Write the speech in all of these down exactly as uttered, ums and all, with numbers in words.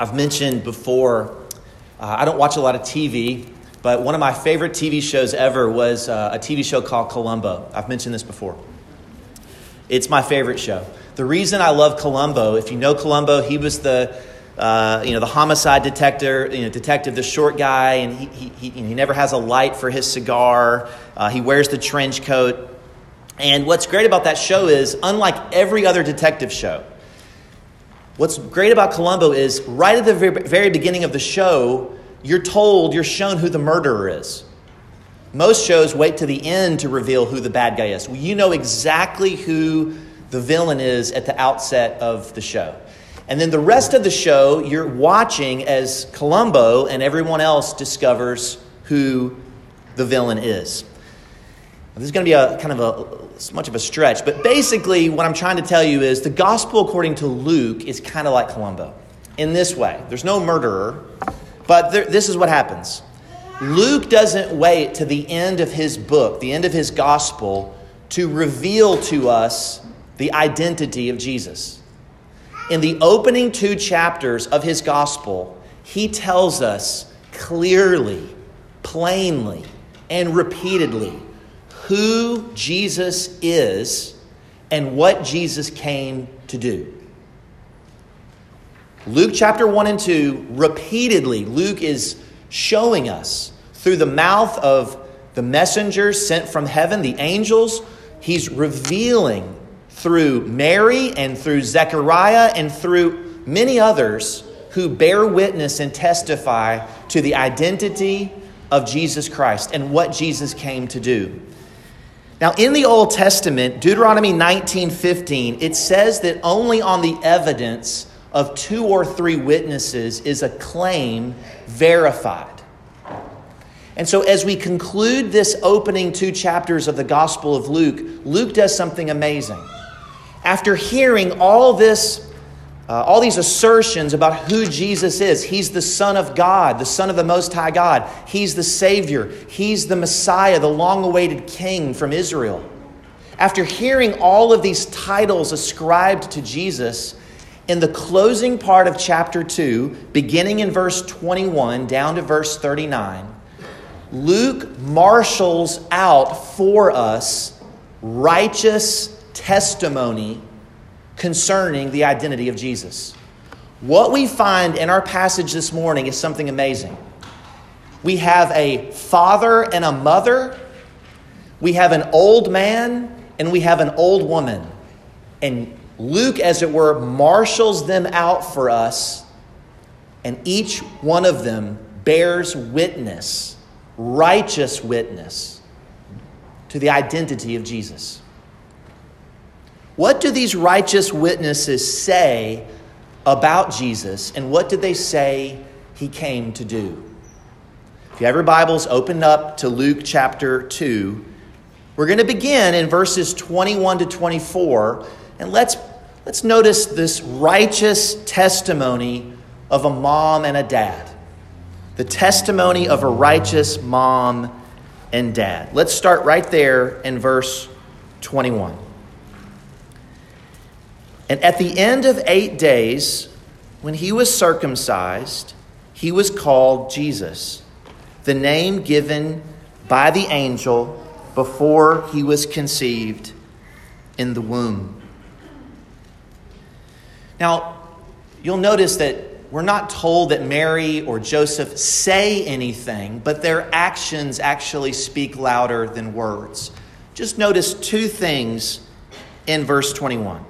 I've mentioned before, uh, I don't watch a lot of T V, but one of my favorite T V shows ever was uh, a T V show called Columbo. I've mentioned this before. It's my favorite show. The reason I love Columbo, if you know Columbo, he was the uh, you know the homicide detective, you know detective, the short guy, and he he, he, he never has a light for his cigar. Uh, he wears the trench coat. And what's great about that show is, unlike every other detective show, what's great about Columbo is right at the very beginning of the show, you're told, you're shown who the murderer is. Most shows wait to the end to reveal who the bad guy is. Well, you know exactly who the villain is at the outset of the show. And then the rest of the show, you're watching as Columbo and everyone else discovers who the villain is. This is going to be a kind of a much of a stretch, but basically what I'm trying to tell you is the gospel according to Luke is kind of like Columbo in this way. There's no murderer, but there, this is what happens. Luke doesn't wait to the end of his book, the end of his gospel, to reveal to us the identity of Jesus. In the opening two chapters of his gospel, he tells us clearly, plainly, and repeatedly who Jesus is and what Jesus came to do. Luke chapter one and two, repeatedly, Luke is showing us through the mouth of the messengers sent from heaven, the angels. He's revealing through Mary and through Zechariah and through many others who bear witness and testify to the identity of Jesus Christ and what Jesus came to do. Now, in the Old Testament, Deuteronomy nineteen fifteen, it says that only on the evidence of two or three witnesses is a claim verified. And so as we conclude this opening two chapters of the Gospel of Luke, Luke does something amazing. After hearing all this, uh, all these assertions about who Jesus is, he's the Son of God, the Son of the Most High God. He's the Savior. He's the Messiah, the long-awaited King from Israel. After hearing all of these titles ascribed to Jesus, in the closing part of chapter two, beginning in verse twenty-one down to verse thirty-nine, Luke marshals out for us righteous testimony concerning the identity of Jesus. What we find in our passage this morning is something amazing. We have a father and a mother, we have an old man, and we have an old woman. And Luke, as it were, marshals them out for us, and each one of them bears witness, righteous witness, to the identity of Jesus. What do these righteous witnesses say about Jesus, and what did they say he came to do? If you have your Bibles, open up to Luke chapter two. We're going to begin in verses twenty-one to twenty-four, and let's let's notice this righteous testimony of a mom and a dad. The testimony of a righteous mom and dad. Let's start right there in verse twenty-one. And at the end of eight days, when he was circumcised, he was called Jesus, the name given by the angel before he was conceived in the womb. Now, you'll notice that we're not told that Mary or Joseph say anything, but their actions actually speak louder than words. Just notice two things in verse twenty-one.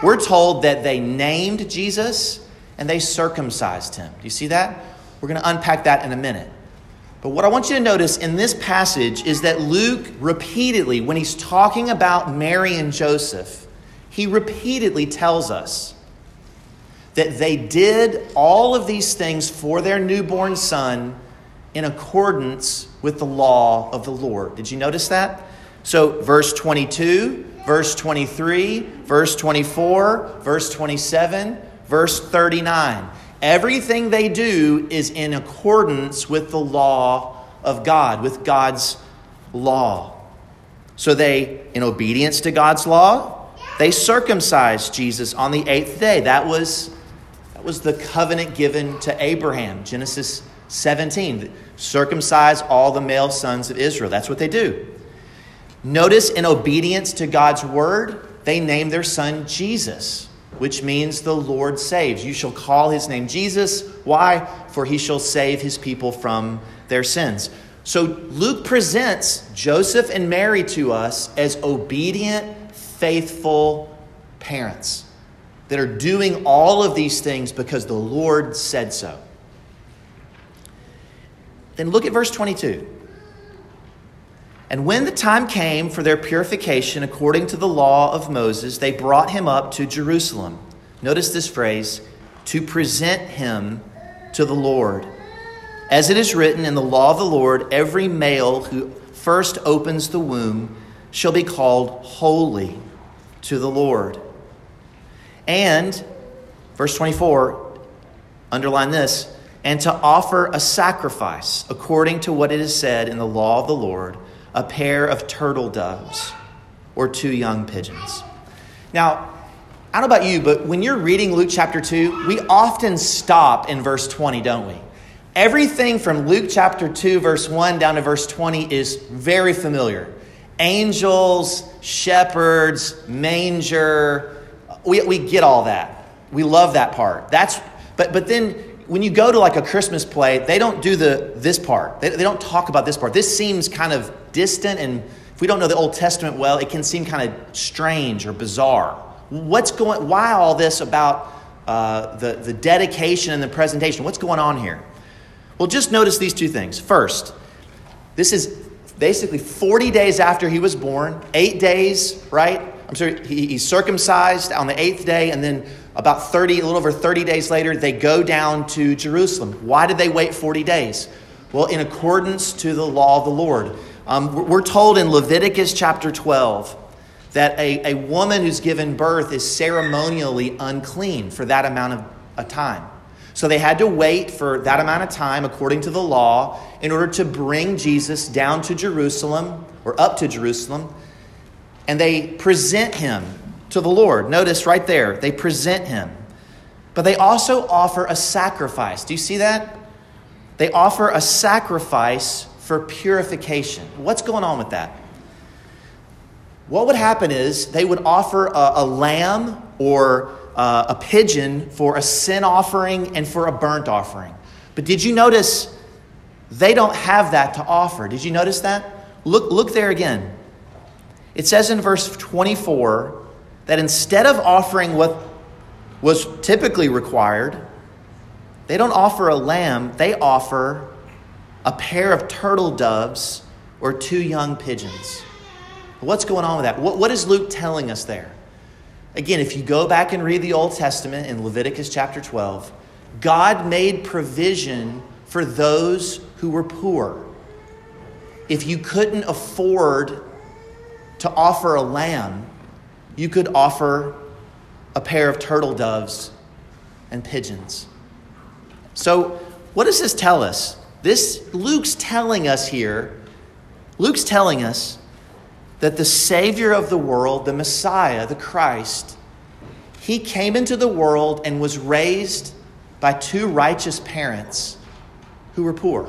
We're told that they named Jesus and they circumcised him. Do you see that? We're going to unpack that in a minute. But what I want you to notice in this passage is that Luke repeatedly, when he's talking about Mary and Joseph, he repeatedly tells us that they did all of these things for their newborn son in accordance with the law of the Lord. Did you notice that? So verse twenty-two, verse twenty-three, verse twenty-four, verse twenty-seven, verse thirty-nine. Everything they do is in accordance with the law of God, with God's law. So they, in obedience to God's law, they circumcised Jesus on the eighth day. That was That was the covenant given to Abraham, Genesis seventeen. Circumcise all the male sons of Israel. That's what they do. Notice, in obedience to God's word, they name their son Jesus, which means the Lord saves. You shall call his name Jesus. Why? For he shall save his people from their sins. So Luke presents Joseph and Mary to us as obedient, faithful parents that are doing all of these things because the Lord said so. Then look at verse twenty-two. And when the time came for their purification according to the law of Moses, they brought him up to Jerusalem. Notice this phrase, to present him to the Lord. As it is written in the law of the Lord, every male who first opens the womb shall be called holy to the Lord. And, verse twenty-four, underline this, and to offer a sacrifice according to what it is said in the law of the Lord, a pair of turtle doves or two young pigeons. Now, I don't know about you, but when you're reading Luke chapter two, we often stop in verse twenty, don't we? Everything from Luke chapter two, verse one down to verse twenty is very familiar. Angels, shepherds, manger. We, we get all that. We love that part. That's but but then when you go to like a Christmas play, they don't do the this part. They, they don't talk about this part. This seems kind of distant, and if we don't know the Old Testament well, it can seem kind of strange or bizarre. What's going? Why all this about uh, the the dedication and the presentation? What's going on here? Well, just notice these two things. First, this is basically forty days after he was born, eight days, right? I'm sorry, he, he's circumcised on the eighth day, and then about thirty, a little over thirty days later, they go down to Jerusalem. Why did they wait forty days? Well, in accordance to the law of the Lord. Um, we're told in Leviticus chapter twelve that a, a woman who's given birth is ceremonially unclean for that amount of a time. So they had to wait for that amount of time, according to the law, in order to bring Jesus down to Jerusalem or up to Jerusalem. And they present him to the Lord. Notice right there, they present him. But they also offer a sacrifice. Do you see that? They offer a sacrifice for purification. What's going on with that? What would happen is they would offer a, a lamb or Uh, a pigeon for a sin offering and for a burnt offering. But did you notice they don't have that to offer? Did you notice that? Look, look there again. It says in verse twenty-four that instead of offering what was typically required, they don't offer a lamb, they offer a pair of turtle doves or two young pigeons. What's going on with that? What, what is Luke telling us there? Again, if you go back and read the Old Testament in Leviticus chapter twelve, God made provision for those who were poor. If you couldn't afford to offer a lamb, you could offer a pair of turtle doves and pigeons. So what does this tell us? This Luke's telling us here, Luke's telling us that the Savior of the world, the Messiah, the Christ, he came into the world and was raised by two righteous parents who were poor.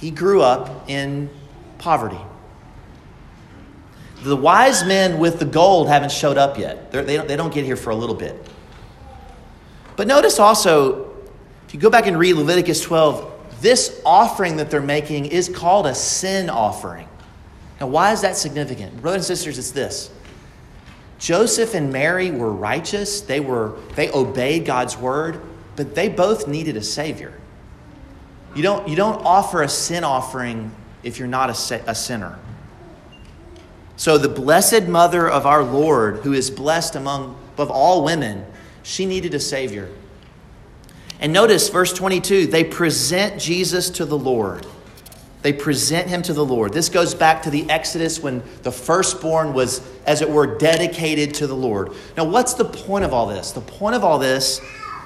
He grew up in poverty. The wise men with the gold haven't showed up yet. They're, they don't, they don't get here for a little bit. But notice also, if you go back and read Leviticus twelve, this offering that they're making is called a sin offering. Now, why is that significant? Brothers and sisters, it's this. Joseph and Mary were righteous. They were they obeyed God's word, but they both needed a Savior. You don't, you don't offer a sin offering if you're not a, a sinner. So the blessed mother of our Lord, who is blessed among above all women, she needed a Savior. And notice verse twenty-two, they present Jesus to the Lord. They present him to the Lord. This goes back to the Exodus when the firstborn was, as it were, dedicated to the Lord. Now, what's the point of all this? The point of all this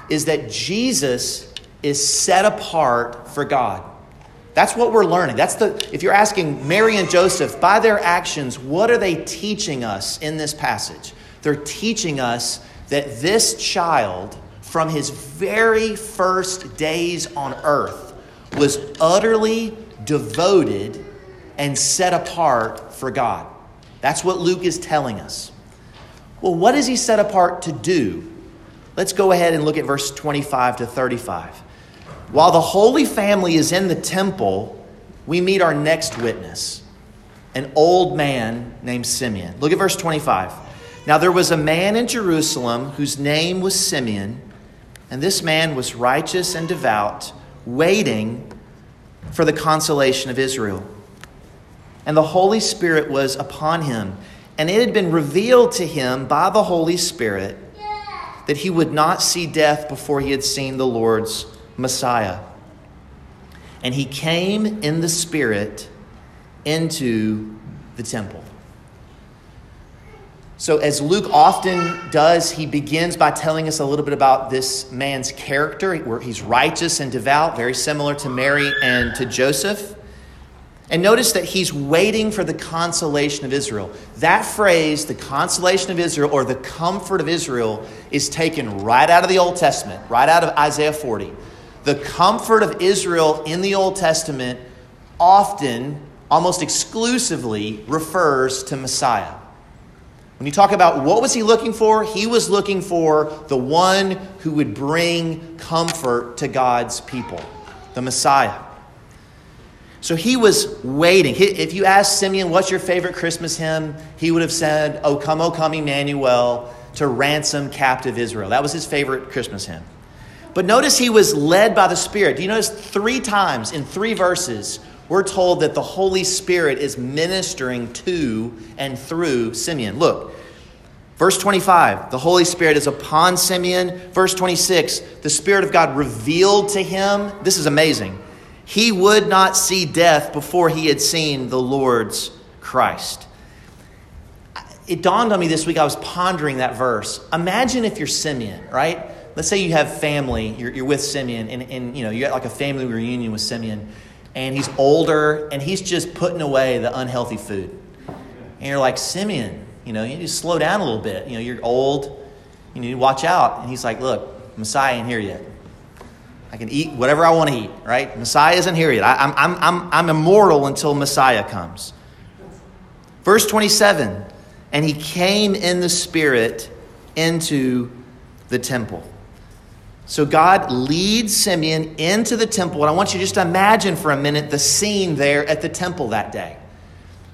is that Jesus is set apart for God. That's what we're learning. That's the, if you're asking Mary and Joseph, by their actions, what are they teaching us in this passage? They're teaching us that this child, from his very first days on earth was utterly devoted and set apart for God. That's what Luke is telling us. Well, what is he set apart to do? Let's go ahead and look at verse twenty-five to thirty-five. While the Holy Family is in the temple, we meet our next witness, an old man named Simeon. Look at verse twenty-five. Now there was a man in Jerusalem whose name was Simeon, and this man was righteous and devout, waiting for the consolation of Israel. And the Holy Spirit was upon him, and it had been revealed to him by the Holy Spirit that he would not see death before he had seen the Lord's Messiah. And he came in the Spirit into the temple. So as Luke often does, he begins by telling us a little bit about this man's character. He's righteous and devout, very similar to Mary and to Joseph. And notice that he's waiting for the consolation of Israel. That phrase, the consolation of Israel, or the comfort of Israel, is taken right out of the Old Testament, right out of Isaiah forty. The comfort of Israel in the Old Testament often, almost exclusively, refers to Messiah. When you talk about what was he looking for, he was looking for the one who would bring comfort to God's people, the Messiah. So he was waiting. If you asked Simeon, what's your favorite Christmas hymn? He would have said, O come, O come, Emmanuel, to ransom captive Israel. That was his favorite Christmas hymn. But notice he was led by the Spirit. Do you notice three times in three verses, we're told that the Holy Spirit is ministering to and through Simeon. Look, verse twenty-five, the Holy Spirit is upon Simeon. Verse twenty-six, the Spirit of God revealed to him. This is amazing. He would not see death before he had seen the Lord's Christ. It dawned on me this week, I was pondering that verse. Imagine if you're Simeon, right? Let's say you have family, you're, you're with Simeon, and, and you know, you got like a family reunion with Simeon, and he's older, and he's just putting away the unhealthy food. And you're like, Simeon, you know, you just slow down a little bit. You know, you're old, you need to watch out. And he's like, look, Messiah ain't here yet. I can eat whatever I want to eat, right? Messiah isn't here yet. I, I'm, I'm, I'm, I'm immortal until Messiah comes. Verse twenty-seven, and he came in the Spirit into the temple. So God leads Simeon into the temple. And I want you just to imagine for a minute the scene there at the temple that day.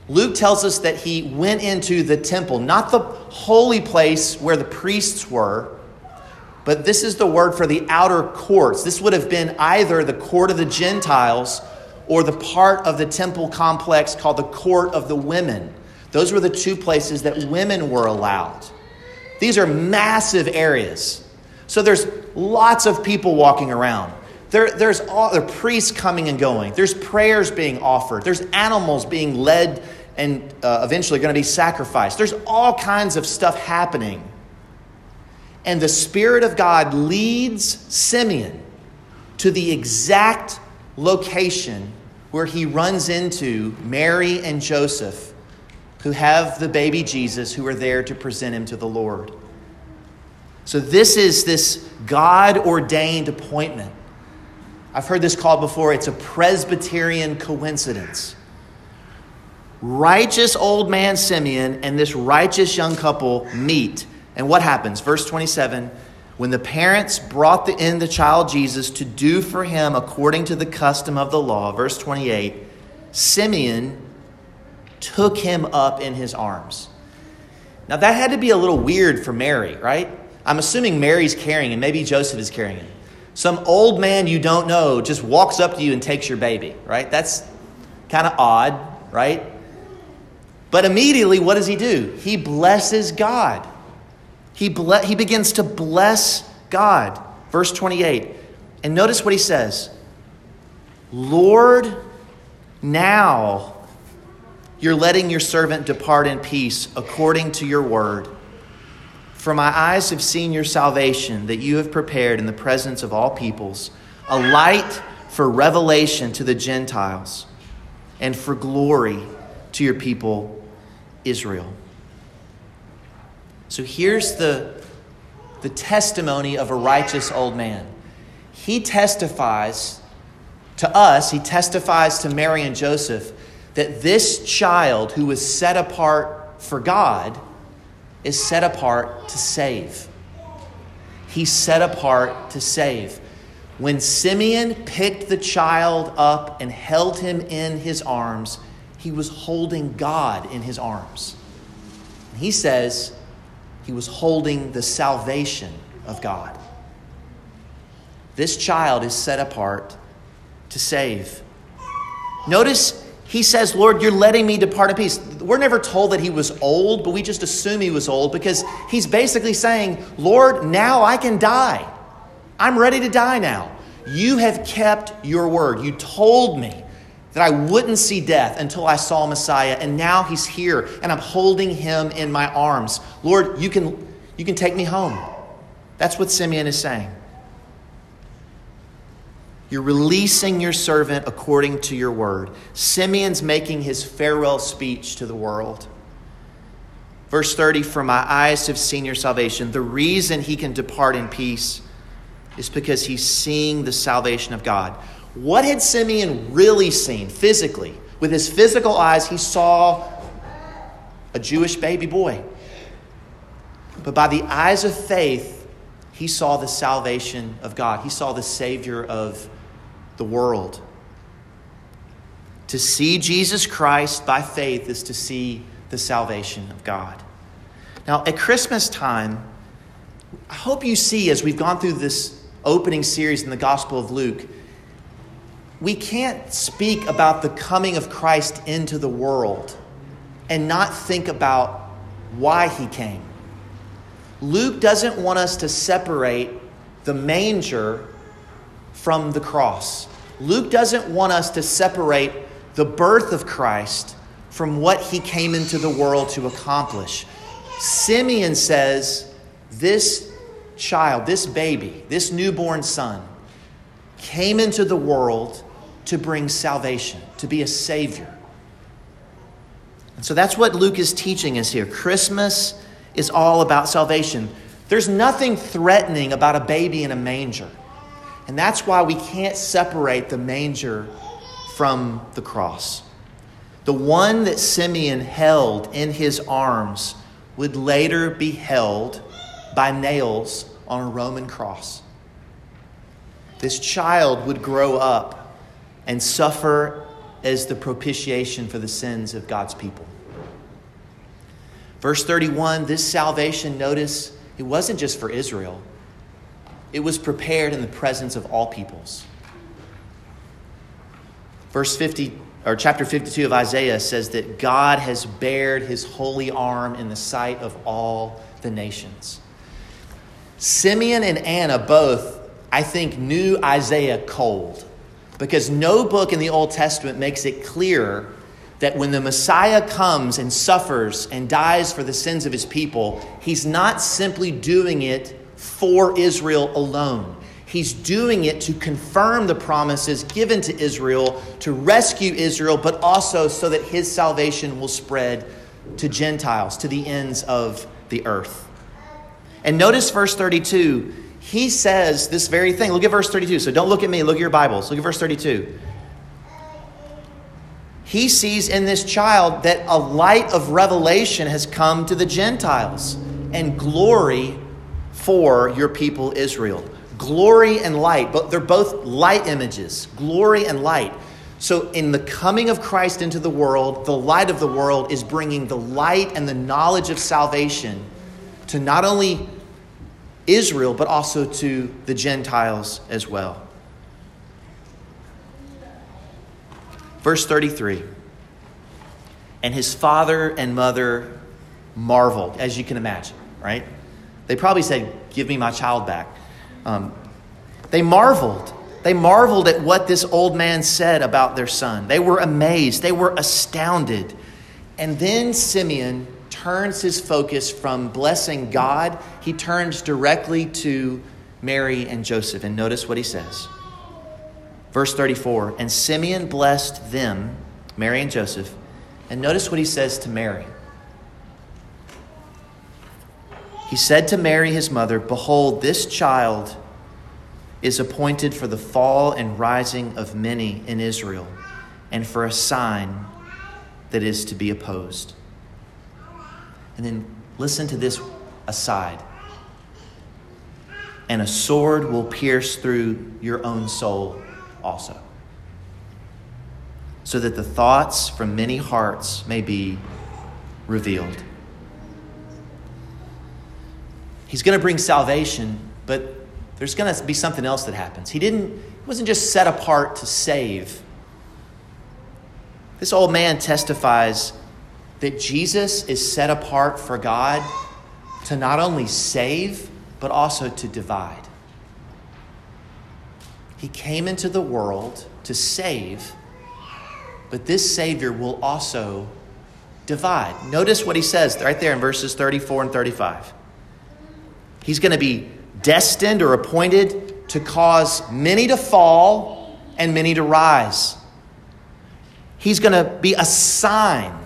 Luke tells us that he went into the temple, not the holy place where the priests were, but this is the word for the outer courts. This would have been either the court of the Gentiles or the part of the temple complex called the court of the women. Those were the two places that women were allowed. These are massive areas. So there's lots of people walking around. There, there's all, there are priests coming and going. There's prayers being offered. There's animals being led and uh, eventually going to be sacrificed. There's all kinds of stuff happening. And the Spirit of God leads Simeon to the exact location where he runs into Mary and Joseph, who have the baby Jesus, who are there to present him to the Lord. So this is this God-ordained appointment. I've heard this called before. It's a Presbyterian coincidence. Righteous old man Simeon and this righteous young couple meet. And what happens? Verse twenty-seven, when the parents brought in the child Jesus to do for him according to the custom of the law, verse twenty-eight, Simeon took him up in his arms. Now that had to be a little weird for Mary, right? I'm assuming Mary's carrying him. Maybe Joseph is carrying him. Some old man you don't know just walks up to you and takes your baby, right? That's kind of odd, right? But immediately, what does he do? He blesses God. He ble- he begins to bless God. Verse twenty-eight. And notice what he says. Lord, now you're letting your servant depart in peace according to your word. For my eyes have seen your salvation that you have prepared in the presence of all peoples, a light for revelation to the Gentiles and for glory to your people Israel. So here's the, the testimony of a righteous old man. He testifies to us, he testifies to Mary and Joseph, that this child who was set apart for God is set apart to save. He's set apart to save. When Simeon picked the child up and held him in his arms, he was holding God in his arms. And he says he was holding the salvation of God. This child is set apart to save. Notice he says, Lord, you're letting me depart in peace. We're never told that he was old, but we just assume he was old because he's basically saying, Lord, now I can die. I'm ready to die now. You have kept your word. You told me that I wouldn't see death until I saw Messiah, and now he's here, and I'm holding him in my arms. Lord, you can, you can take me home. That's what Simeon is saying. You're releasing your servant according to your word. Simeon's making his farewell speech to the world. Verse thirty, for my eyes have seen your salvation. The reason he can depart in peace is because he's seeing the salvation of God. What had Simeon really seen physically? With his physical eyes, he saw a Jewish baby boy. But by the eyes of faith, he saw the salvation of God. He saw the Savior of the world. To see Jesus Christ by faith is to see the salvation of God. Now, at Christmas time, I hope you see, as we've gone through this opening series in the Gospel of Luke, we can't speak about the coming of Christ into the world and not think about why he came. Luke doesn't want us to separate the manger from the cross. Luke doesn't want us to separate the birth of Christ from what he came into the world to accomplish. Simeon says, this child, this baby, this newborn son came into the world to bring salvation, to be a savior. And so that's what Luke is teaching us here. Christmas is all about salvation. There's nothing threatening about a baby in a manger. And that's why we can't separate the manger from the cross. The one that Simeon held in his arms would later be held by nails on a Roman cross. This child would grow up and suffer as the propitiation for the sins of God's people. Verse thirty-one, this salvation, notice, it wasn't just for Israel. It was prepared in the presence of all peoples. Verse fifty, or chapter fifty-two of Isaiah says that God has bared his holy arm in the sight of all the nations. Simeon and Anna both, I think, knew Isaiah cold, because no book in the Old Testament makes it clearer that when the Messiah comes and suffers and dies for the sins of his people, he's not simply doing it for Israel alone. He's doing it to confirm the promises given to Israel, to rescue Israel, but also so that his salvation will spread to Gentiles, to the ends of the earth. And notice verse thirty-two. He says this very thing. Look at verse thirty-two. So don't look at me. Look at your Bibles. Look at verse thirty-two. He sees in this child that a light of revelation has come to the Gentiles, and glory for your people Israel. Glory and light. But they're both light images. Glory and light. So in the coming of Christ into the world, the light of the world is bringing the light and the knowledge of salvation to not only Israel, but also to the Gentiles as well. Verse thirty-three. And his father and mother marveled, as you can imagine, right? They probably said, give me my child back. Um, they marveled. They marveled at what this old man said about their son. They were amazed. They were astounded. And then Simeon turns his focus from blessing God, he turns directly to Mary and Joseph. And notice what he says. Verse thirty-four, and Simeon blessed them, Mary and Joseph. And notice what he says to Mary. He said to Mary, his mother, "Behold, this child is appointed for the fall and rising of many in Israel, and for a sign that is to be opposed." And then listen to this aside. "And a sword will pierce through your own soul also, so that the thoughts from many hearts may be revealed." He's going to bring salvation, but there's going to be something else that happens. He didn't, he wasn't just set apart to save. This old man testifies that Jesus is set apart for God to not only save, but also to divide. He came into the world to save, but this Savior will also divide. Notice what he says right there in verses thirty-four and thirty-five. He's going to be destined or appointed to cause many to fall and many to rise. He's going to be a sign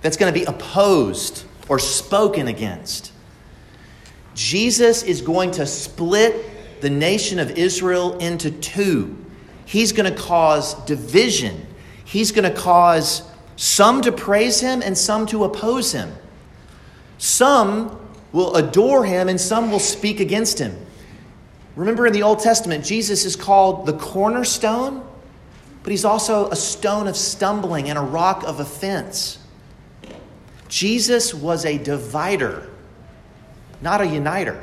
that's going to be opposed or spoken against. Jesus is going to split the nation of Israel into two. He's going to cause division. He's going to cause some to praise him and some to oppose him. Some will adore him and some will speak against him. Remember, in the Old Testament, Jesus is called the cornerstone, but he's also a stone of stumbling and a rock of offense. Jesus was a divider, not a uniter.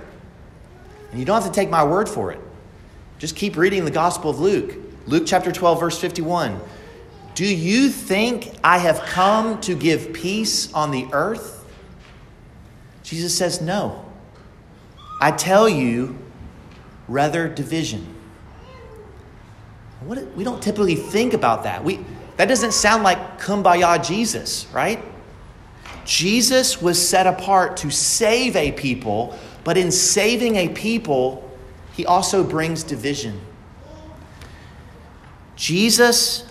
And you don't have to take my word for it. Just keep reading the Gospel of Luke. Luke chapter twelve, verse fifty-one. "Do you think I have come to give peace on the earth?" Jesus says, "No. I tell you, rather division." What, we don't typically think about that. We, that doesn't sound like Kumbaya Jesus, right? Jesus was set apart to save a people, but in saving a people, he also brings division. Jesus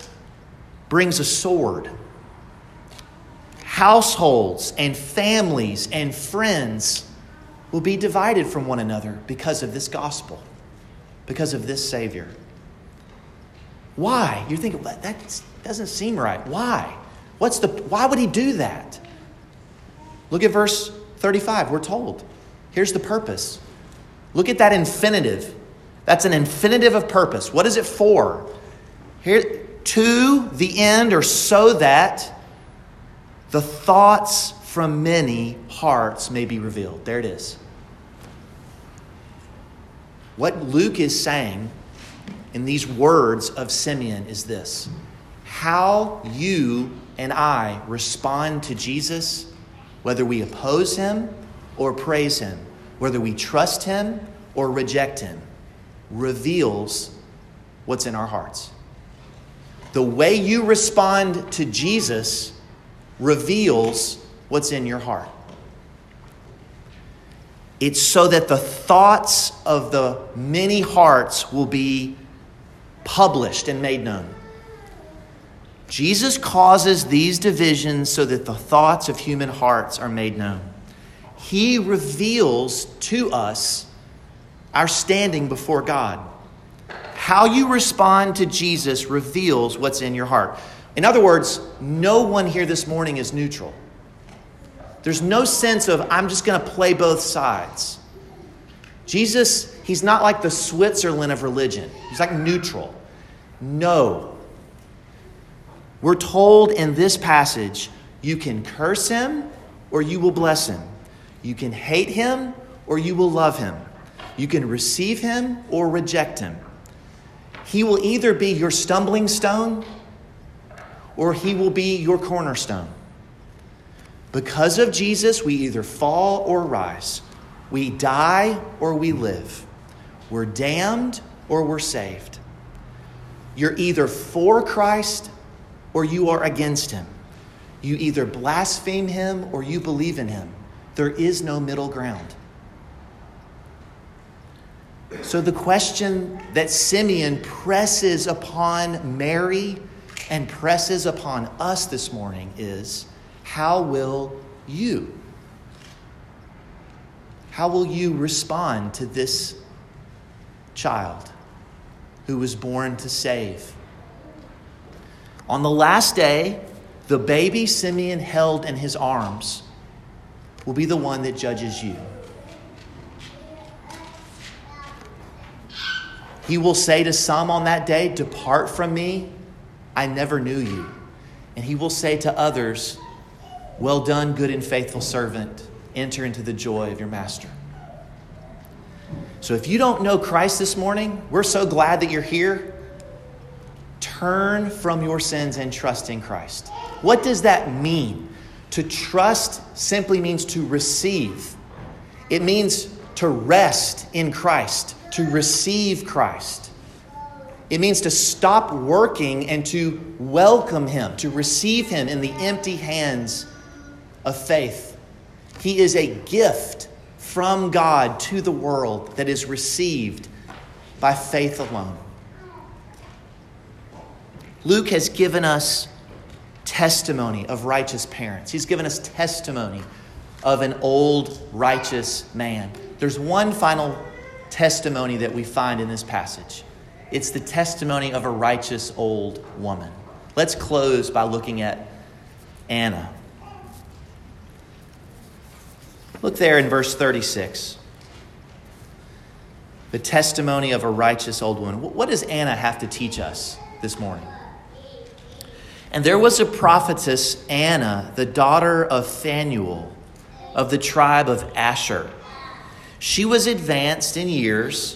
brings a sword. Households and families and friends will be divided from one another because of this gospel, because of this Savior. Why? You're thinking, well, that doesn't seem right. Why? What's the? Why would he do that? Look at verse thirty-five. We're told. Here's the purpose. Look at that infinitive. That's an infinitive of purpose. What is it for? Here, to the end, or so that the thoughts from many hearts may be revealed. There it is. What Luke is saying in these words of Simeon is this: how you and I respond to Jesus, whether we oppose him or praise him, whether we trust him or reject him, reveals what's in our hearts. The way you respond to Jesus reveals what's in your heart. It's so that the thoughts of the many hearts will be published and made known. Jesus causes these divisions so that the thoughts of human hearts are made known. He reveals to us our standing before God. How you respond to Jesus reveals what's in your heart. In other words, no one here this morning is neutral. There's no sense of, I'm just going to play both sides. Jesus, he's not like the Switzerland of religion. He's like neutral. No. We're told in this passage, you can curse him or you will bless him. You can hate him or you will love him. You can receive him or reject him. He will either be your stumbling stone or he will be your cornerstone. Because of Jesus, we either fall or rise. We die or we live. We're damned or we're saved. You're either for Christ or you are against him. You either blaspheme him or you believe in him. There is no middle ground. So the question that Simeon presses upon Mary and presses upon us this morning is, how will you? How will you respond to this child who was born to save? On the last day, the baby Simeon held in his arms will be the one that judges you. He will say to some on that day, "Depart from me, I never knew you." And he will say to others, "Well done, good and faithful servant. Enter into the joy of your master." So if you don't know Christ this morning, we're so glad that you're here. Turn from your sins and trust in Christ. What does that mean? To trust simply means to receive. It means to rest in Christ, to receive Christ. It means to stop working and to welcome him, to receive him in the empty hands of faith. He is a gift from God to the world that is received by faith alone. Luke has given us testimony of righteous parents. He's given us testimony of an old righteous man. There's one final testimony that we find in this passage. It's the testimony of a righteous old woman. Let's close by looking at Anna. Look there in verse thirty-six. The testimony of a righteous old woman. What does Anna have to teach us this morning? "And there was a prophetess, Anna, the daughter of Phanuel, of the tribe of Asher. She was advanced in years,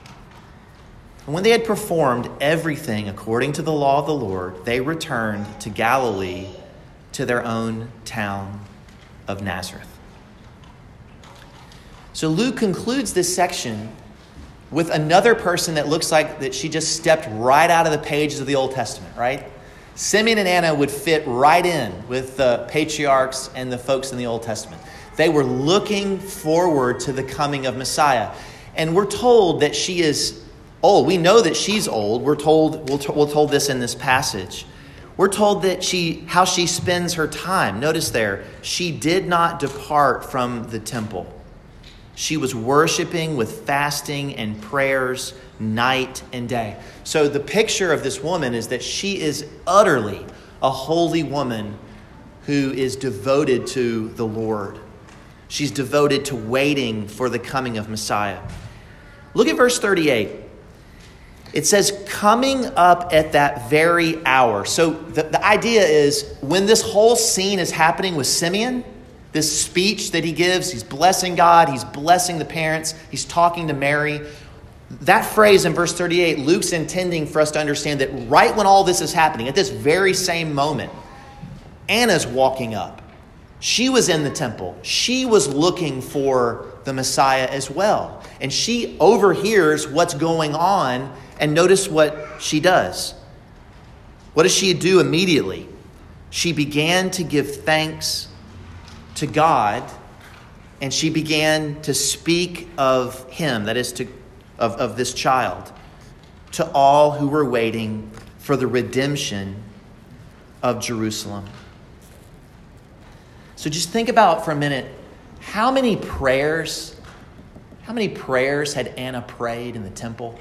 And when they had performed everything according to the law of the Lord, they returned to Galilee, to their own town of Nazareth." So Luke concludes this section with another person that looks like that she just stepped right out of the pages of the Old Testament, right? Simeon and Anna would fit right in with the patriarchs and the folks in the Old Testament. They were looking forward to the coming of Messiah. And we're told that she is old. We know that she's old. We're told, we're told, we're told this in this passage. We're told that she, how she spends her time. Notice there, she did not depart from the temple. She was worshiping with fasting and prayers night and day. So the picture of this woman is that she is utterly a holy woman who is devoted to the Lord. She's devoted to waiting for the coming of Messiah. Look at verse thirty-eight. It says, "coming up at that very hour." So the, the idea is when this whole scene is happening with Simeon, this speech that he gives, he's blessing God, he's blessing the parents, he's talking to Mary. That phrase in verse thirty-eight, Luke's intending for us to understand that right when all this is happening, at this very same moment, Anna's walking up. She was in the temple. She was looking for the Messiah as well. And she overhears what's going on, and notice what she does. What does she do immediately? She began to give thanks to God, and she began to speak of him, that is, to of, of this child, to all who were waiting for the redemption of Jerusalem. So just think about for a minute, how many prayers, how many prayers had Anna prayed in the temple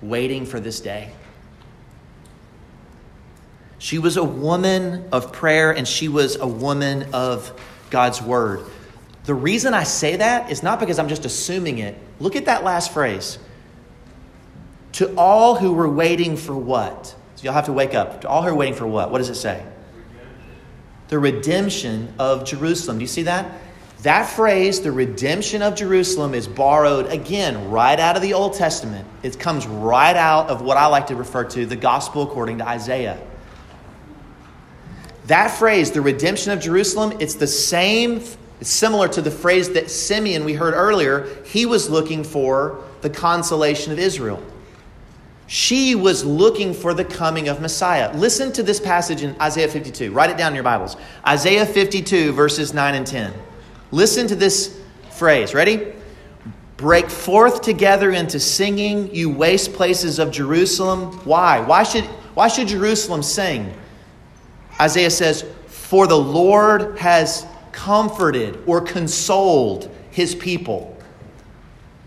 waiting for this day? She was a woman of prayer, and she was a woman of God's word. The reason I say that is not because I'm just assuming it. Look at that last phrase. To all who were waiting for what? So y'all have to wake up. To all who are waiting for what? What does it say? The redemption of Jerusalem. Do you see that? That phrase, the redemption of Jerusalem, is borrowed again right out of the Old Testament. It comes right out of what I like to refer to, the Gospel according to Isaiah. That phrase, the redemption of Jerusalem, it's the same It's similar to the phrase that Simeon we heard earlier. He was looking for the consolation of Israel. She was looking for the coming of Messiah. Listen to this passage in Isaiah fifty-two. Write it down in your Bibles. Isaiah fifty-two, verses nine and ten. Listen to this phrase. Ready? Break forth together into singing, you waste places of Jerusalem. Why? Why should, why should Jerusalem sing? Isaiah says, for the Lord has comforted or consoled his people.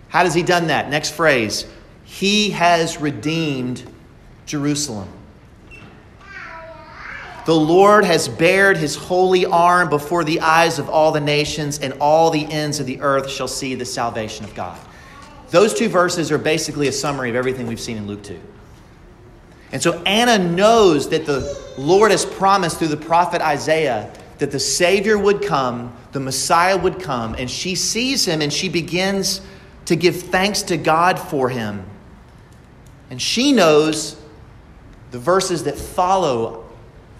How has he done that? Next phrase. He has redeemed Jerusalem. The Lord has bared his holy arm before the eyes of all the nations, and all the ends of the earth shall see the salvation of God. Those two verses are basically a summary of everything we've seen in Luke two. And so Anna knows that the Lord has promised through the prophet Isaiah that the Savior would come, the Messiah would come, and she sees him and she begins to give thanks to God for him. And she knows the verses that follow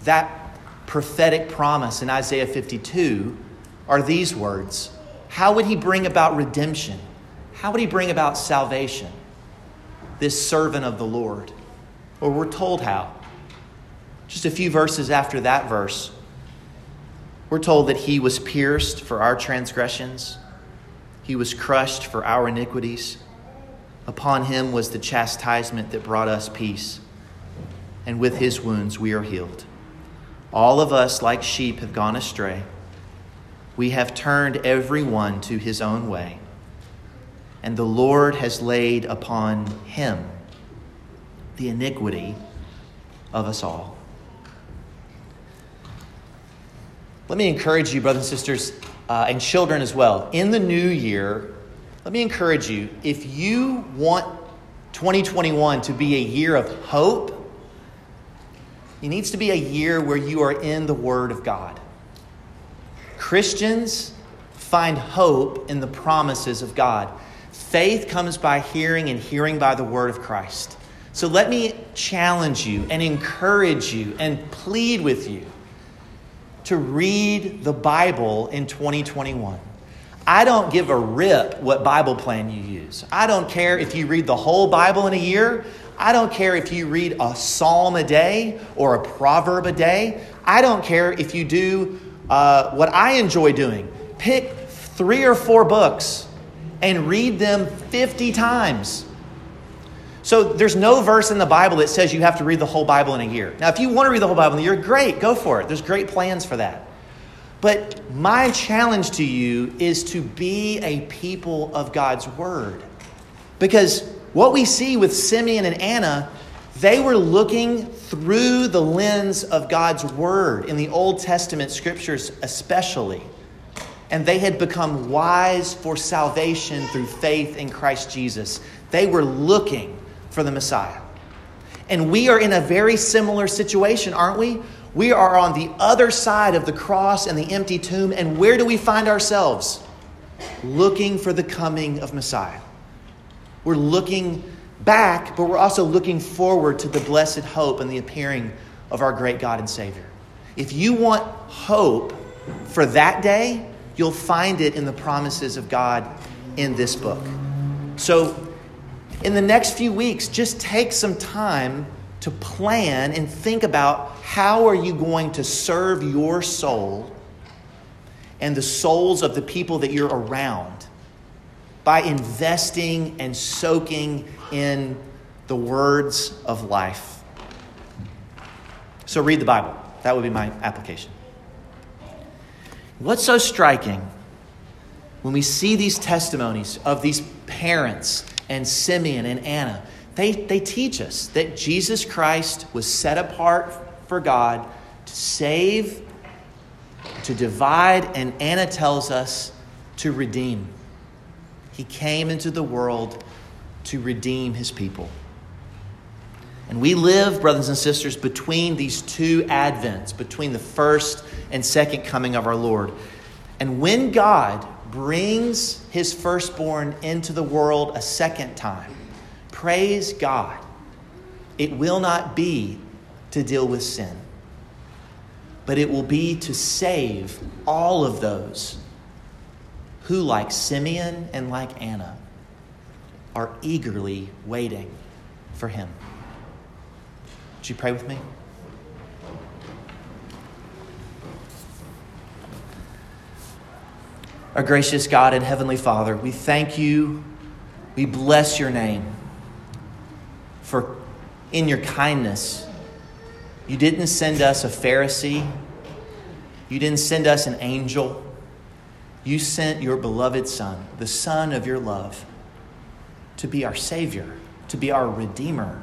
that prophetic promise in Isaiah fifty-two are these words. How would he bring about redemption? How would he bring about salvation? This servant of the Lord. Or we're told how. Just a few verses after that verse, we're told that he was pierced for our transgressions. He was crushed for our iniquities. Upon him was the chastisement that brought us peace. And with his wounds we are healed. All of us, like sheep, have gone astray. We have turned every one to his own way. And the Lord has laid upon him the iniquity of us all. Let me encourage you, brothers and sisters, uh, and children as well. In the new year, let me encourage you, if you want twenty twenty-one to be a year of hope, it needs to be a year where you are in the Word of God. Christians find hope in the promises of God. Faith comes by hearing, and hearing by the Word of Christ. So let me challenge you and encourage you and plead with you to read the Bible in twenty twenty-one. I don't give a rip what Bible plan you use. I don't care if you read the whole Bible in a year. I don't care if you read a psalm a day or a proverb a day. I don't care if you do uh, what I enjoy doing. Pick three or four books and read them fifty times. So there's no verse in the Bible that says you have to read the whole Bible in a year. Now, if you want to read the whole Bible in a year, great, go for it. There's great plans for that. But my challenge to you is to be a people of God's Word. Because what we see with Simeon and Anna, they were looking through the lens of God's Word in the Old Testament scriptures especially. And they had become wise for salvation through faith in Christ Jesus. They were looking for the Messiah. And we are in a very similar situation, aren't we? We are on the other side of the cross and the empty tomb. And where do we find ourselves? Looking for the coming of Messiah. We're looking back, but we're also looking forward to the blessed hope and the appearing of our great God and Savior. If you want hope for that day, you'll find it in the promises of God in this book. So, in the next few weeks, just take some time to plan and think about how are you going to serve your soul and the souls of the people that you're around by investing and soaking in the words of life. So read the Bible. That would be my application. What's so striking when we see these testimonies of these parents and Simeon and Anna, they, they teach us that Jesus Christ was set apart for God to save, to divide, and Anna tells us to redeem. He came into the world to redeem his people. And we live, brothers and sisters, between these two advents, between the first and second coming of our Lord. And when God brings his firstborn into the world a second time, praise God, it will not be to deal with sin, but it will be to save all of those who, like Simeon and like Anna, are eagerly waiting for him. Would you pray with me? Our gracious God and Heavenly Father, we thank you, we bless your name, for in your kindness, you didn't send us a Pharisee, you didn't send us an angel, you sent your beloved Son, the Son of your love, to be our Savior, to be our Redeemer,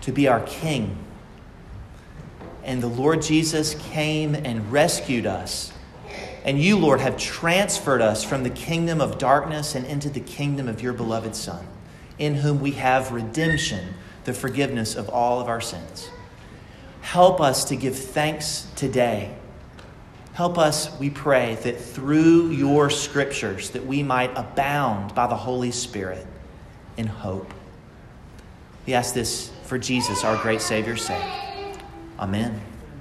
to be our King. And the Lord Jesus came and rescued us. And you, Lord, have transferred us from the kingdom of darkness and into the kingdom of your beloved Son, in whom we have redemption, the forgiveness of all of our sins. Help us to give thanks today. Help us, we pray, that through your scriptures that we might abound by the Holy Spirit in hope. We ask this for Jesus, our great Savior's sake. Amen.